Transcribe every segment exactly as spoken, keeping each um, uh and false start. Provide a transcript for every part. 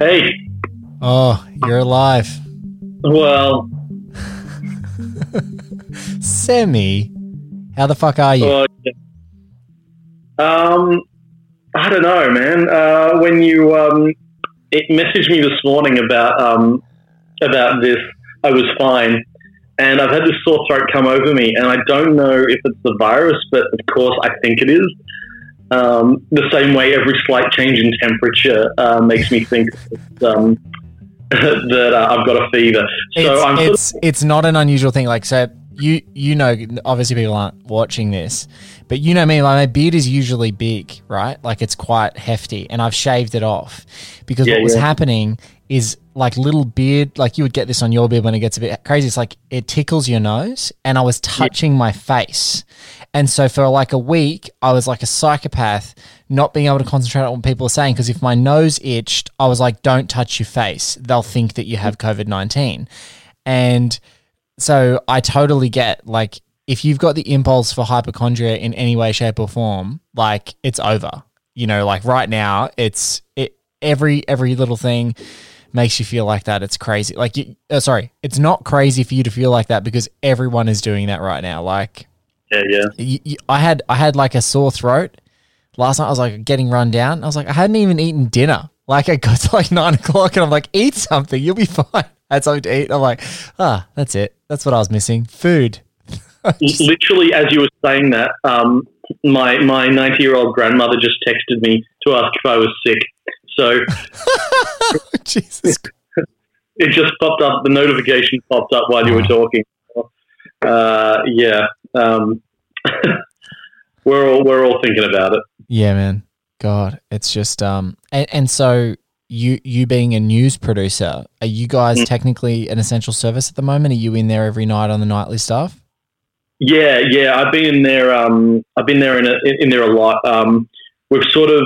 Hey. Oh, you're alive. Well. Sammy, how the fuck are you? Uh, um, I don't know, man. Uh, when you um, it messaged me this morning about um about this, I was fine. And I've had this sore throat come over me, and I don't know if it's the virus, but of course I think it is. Um, the same way every slight change in temperature uh, makes me think that, um, that uh, I've got a fever. So it's, I'm it's, sort of- it's not an unusual thing. Like, so you you know, obviously people aren't watching this, but you know me, like my beard is usually big, right? Like it's quite hefty, and I've shaved it off because yeah, what was yeah. happening is like little beard, like you would get this on your beard when it gets a bit crazy. It's like it tickles your nose, and I was touching yeah. my face. And so for like a week, I was like a psychopath, not being able to concentrate on what people were saying, because if my nose itched, I was like, don't touch your face. They'll think that you have covid nineteen. And so I totally get, like, if you've got the impulse for hypochondria in any way, shape or form, like it's over. You know, like right now it's it, every every little thing makes you feel like that. It's crazy. Like, you, oh, sorry, it's not crazy for you to feel like that because everyone is doing that right now. Like. Yeah, yeah. You, you, I had I had like a sore throat last night. I was like getting run down. I was like, I hadn't even eaten dinner. Like I got to like nine o'clock and I'm like, eat something. You'll be fine. I had something to eat. I'm like, ah, that's it. That's what I was missing. Food. Just- Literally, as you were saying that, um, my my ninety year old grandmother just texted me to ask if I was sick. So, Jesus, it just popped up. The notification popped up while you were talking. Uh, yeah. Um, we're all we're all thinking about it. Yeah, man. God, it's just um, and, and so you you being a news producer, are you guys mm. technically an essential service at the moment? Are you in there every night on the nightly stuff? Yeah, yeah. I've been in there. Um, I've been there in a, in there a lot. Um, we've sort of,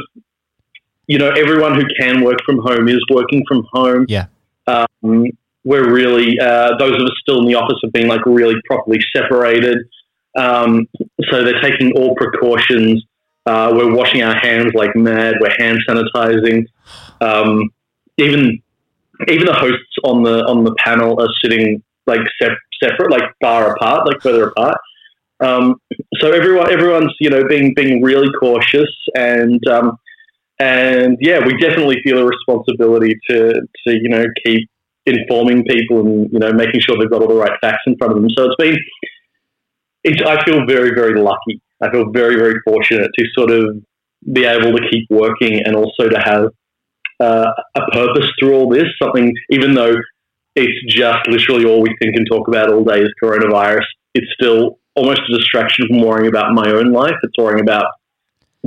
you know, everyone who can work from home is working from home. Yeah. Um, we're really uh, those of us still in the office have been like really properly separated. Um, so they're taking all precautions. Uh, we're washing our hands like mad. We're hand sanitizing. Um, even even the hosts on the on the panel are sitting like se- separate, like far apart, like further apart. Um, so everyone everyone's you know being being really cautious and um, and yeah, we definitely feel a responsibility to to you know keep informing people and you know making sure they've got all the right facts in front of them. So it's been. It's, I feel very, very lucky. I feel very, very fortunate to sort of be able to keep working and also to have uh, a purpose through all this, something, even though it's just literally all we think and talk about all day is coronavirus, it's still almost a distraction from worrying about my own life. It's worrying about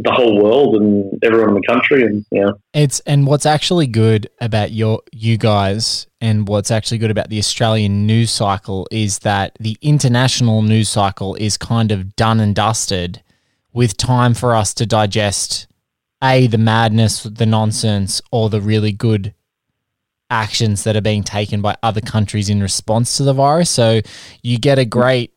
the whole world and everyone in the country. And yeah, it's and what's actually good about your you guys and what's actually good about the Australian news cycle is that the international news cycle is kind of done and dusted with time for us to digest a the madness, the nonsense, or the really good actions that are being taken by other countries in response to the virus. So you get a great,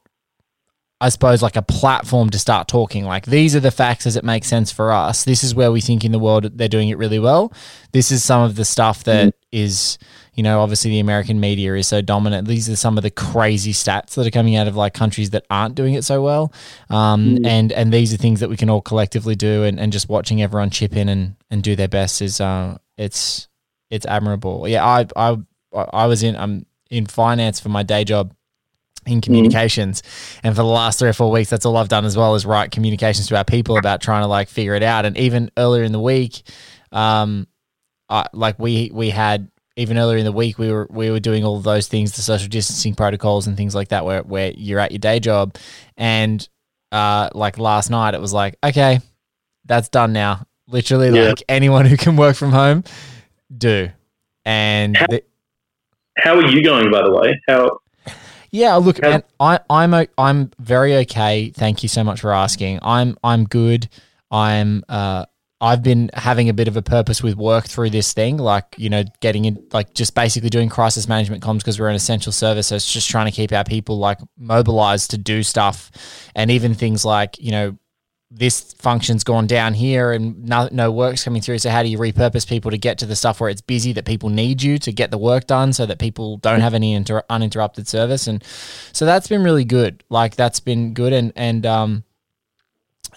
I suppose, like a platform to start talking. Like, these are the facts as it makes sense for us. This is where we think in the world they're doing it really well. This is some of the stuff that mm. is, you know, obviously the American media is so dominant. These are some of the crazy stats that are coming out of like countries that aren't doing it so well. Um, mm. And and these are things that we can all collectively do, and, and just watching everyone chip in and, and do their best is uh, it's it's admirable. Yeah, I I I was in I'm in finance for my day job. In communications, mm. and for the last three or four weeks, that's all I've done as well is write communications to our people about trying to like figure it out. And even earlier in the week, um, I, like we we had even earlier in the week we were we were doing all of those things, the social distancing protocols and things like that, where where you're at your day job, and uh, like last night it was like, okay, that's done now. Literally, yeah. like anyone who can work from home, do. And how, the- how are you going, by the way? How? Yeah, look, how- man, I, I'm I'm very okay. Thank you so much for asking. I'm I'm good. I'm uh, I've been having a bit of a purpose with work through this thing, like, you know, getting in, like just basically doing crisis management comms because we're an essential service. So it's just trying to keep our people like mobilized to do stuff, and even things like, you know, this function's gone down here and no, no work's coming through. So how do you repurpose people to get to the stuff where it's busy that people need you to get the work done so that people don't have any inter- uninterrupted service? And so that's been really good. Like that's been good. And, and, um,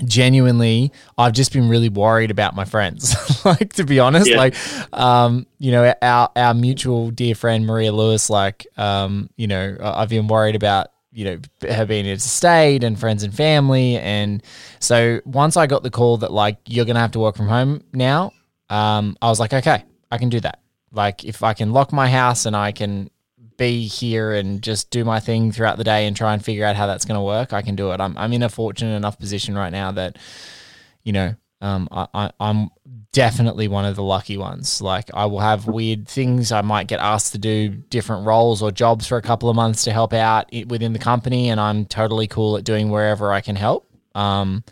genuinely, I've just been really worried about my friends, like, to be honest, yeah. like, um, you know, our, our mutual dear friend, Maria Lewis, like, um, you know, I've been worried about, you know, her being here to stay and friends and family. And so once I got the call that like, you're going to have to work from home now, um, I was like, okay, I can do that. Like if I can lock my house and I can be here and just do my thing throughout the day and try and figure out how that's going to work, I can do it. I'm I'm in a fortunate enough position right now that, you know, um, I, I, I'm definitely one of the lucky ones. Like I will have weird things. I might get asked to do different roles or jobs for a couple of months to help out within the company. And I'm totally cool at doing wherever I can help. Um,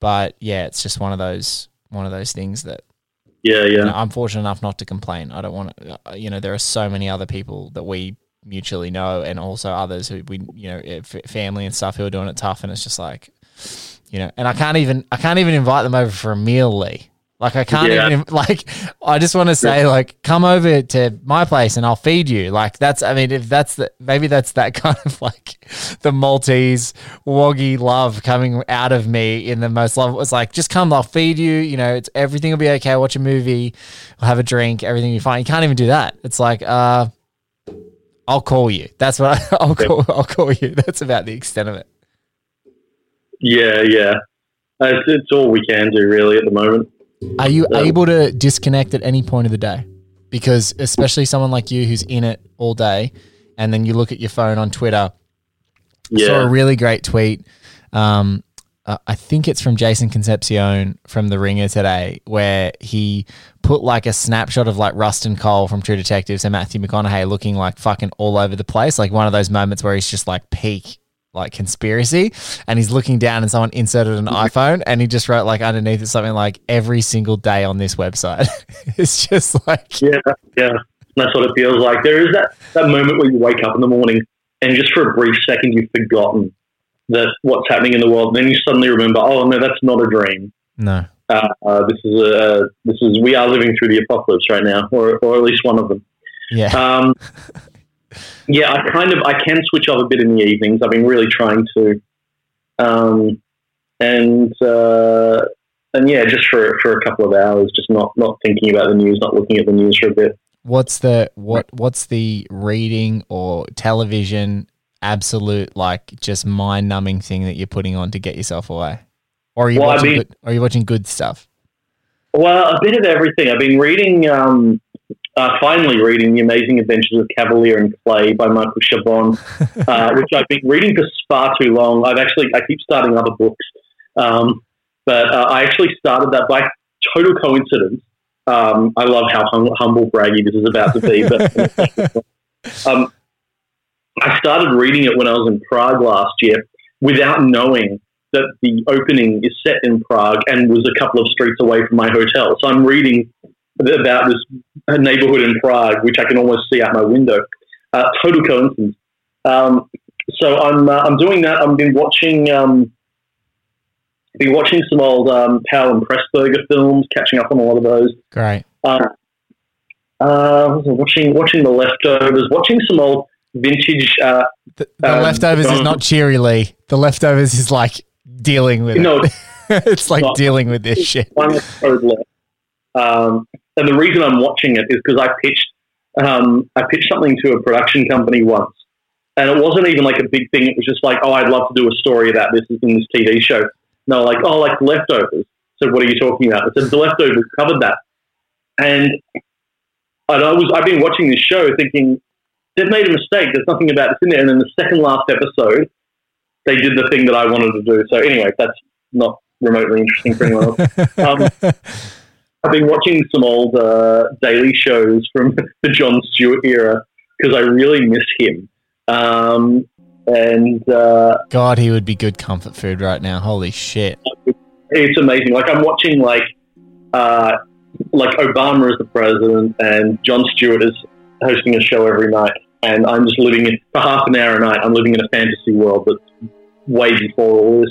but yeah, it's just one of those, one of those things that, yeah, yeah. You know, I'm fortunate enough not to complain. I don't want to, you know, there are so many other people that we mutually know and also others who we, you know, family and stuff who are doing it tough. And it's just like, you know, and I can't even, I can't even invite them over for a meal, Lee. Like I can't yeah. even, like, I just want to say yeah. like, come over to my place and I'll feed you. Like that's, I mean, if that's the, maybe that's that kind of like the Maltese woggy love coming out of me in the most love. It was like, just come, I'll feed you. You know, it's everything will be okay. Watch a movie, I'll have a drink, everything will be fine. You can't even do that. It's like, uh, I'll call you. That's what I, I'll call, I'll call you. That's about the extent of it. Yeah. Yeah. It's, it's all we can do really at the moment. Are you um, able to disconnect at any point of the day? Because especially someone like you who's in it all day and then you look at your phone on Twitter. Yeah. I saw a really great tweet. Um, uh, I think it's from Jason Concepcion from The Ringer today where he put like a snapshot of like Rustin Cole from True Detectives and Matthew McConaughey looking like fucking all over the place. Like one of those moments where he's just like peak like conspiracy, and he's looking down and someone inserted an iPhone and he just wrote like underneath it something like every single day on this website. It's just like, yeah, yeah. That's what it feels like. There is that, that moment where you wake up in the morning and just for a brief second, you've forgotten that what's happening in the world. And then you suddenly remember, oh no, that's not a dream. No, uh, uh, this is a, this is, we are living through the apocalypse right now, or, or at least one of them. Yeah. Um, Yeah, I kind of, I can switch off a bit in the evenings. I've been really trying to. Um, and, uh, and yeah, just for, for a couple of hours, just not, not thinking about the news, not looking at the news for a bit. What's the, what, what's the reading or television absolute, like just mind numbing thing that you're putting on to get yourself away? Or are you, well, watching, I mean, good, are you watching good stuff? Well, a bit of everything. I've been reading, um, Uh, finally reading The Amazing Adventures of Cavalier and Clay by Michael Chabon, uh, which I've been reading for far too long. I've actually, I keep starting other books. Um, but uh, I actually started that by total coincidence. Um, I love how hum- humble braggy this is about to be. But um, I started reading it when I was in Prague last year without knowing that the opening is set in Prague and was a couple of streets away from my hotel. So I'm reading about this neighborhood in Prague, which I can almost see out my window. Uh, total coincidence. Um, so I'm uh, I'm doing that. I've been watching um, been watching some old um, Powell and Pressburger films, catching up on a lot of those. Great. Uh, uh, watching watching The Leftovers, watching some old vintage. Uh, the the um, Leftovers um, is not cheery, Lee. The Leftovers is like dealing with no, it. It's like not, dealing with this shit. One um, And the reason I'm watching it is because I pitched um, I pitched something to a production company once, and it wasn't even like a big thing. It was just like, oh, I'd love to do a story about this in this T V show. And they were like, oh, like Leftovers. So what are you talking about? I said, The Leftovers covered that. And, and I was, I've been watching this show thinking, they've made a mistake. There's nothing about this in there. And then the second last episode, they did the thing that I wanted to do. So anyway, that's not remotely interesting for anyone else. Um I've been watching some old uh, daily shows from the Jon Stewart era because I really miss him. Um, and uh, God, he would be good comfort food right now. Holy shit. It's amazing. Like, I'm watching, like, uh, like Obama as the president and Jon Stewart is hosting a show every night. And I'm just living in, for half an hour a night, I'm living in a fantasy world that's way before all this.